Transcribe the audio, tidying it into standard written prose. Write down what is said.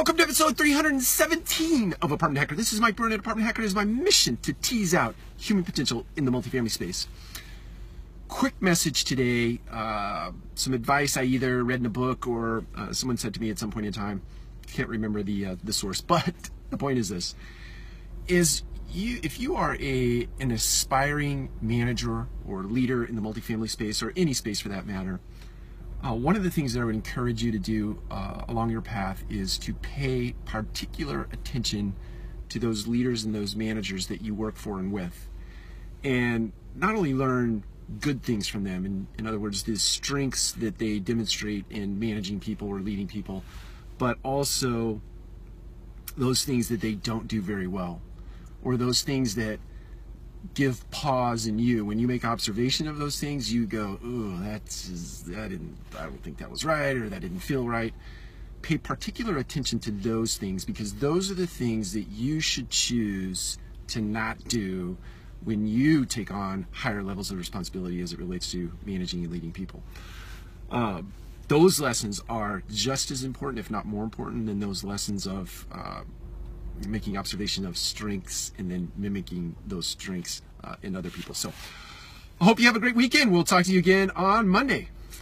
Welcome to episode 317 of Apartment Hacker. This is Mike Burnett. Apartment Hacker is my mission to tease out human potential in the multifamily space. Quick message today, some advice I either read in a book or someone said to me at some point in time. Can't remember the source, but the point is this: if you are an aspiring manager or leader in the multifamily space or any space for that matter, one of the things that I would encourage you to do along your path is to pay particular attention to those leaders and those managers that you work for and with, and not only learn good things from them, in other words, the strengths that they demonstrate in managing people or leading people, but also those things that they don't do very well, or those things that give pause in you. When you make observation of those things, you go, "Ooh, I don't think that was right," or "That didn't feel right." Pay particular attention to those things, because those are the things that you should choose to not do when you take on higher levels of responsibility as it relates to managing and leading people. Those lessons are just as important, if not more important, than those lessons of making observation of strengths and then mimicking those strengths in other people. So I hope you have a great weekend. We'll talk to you again on Monday.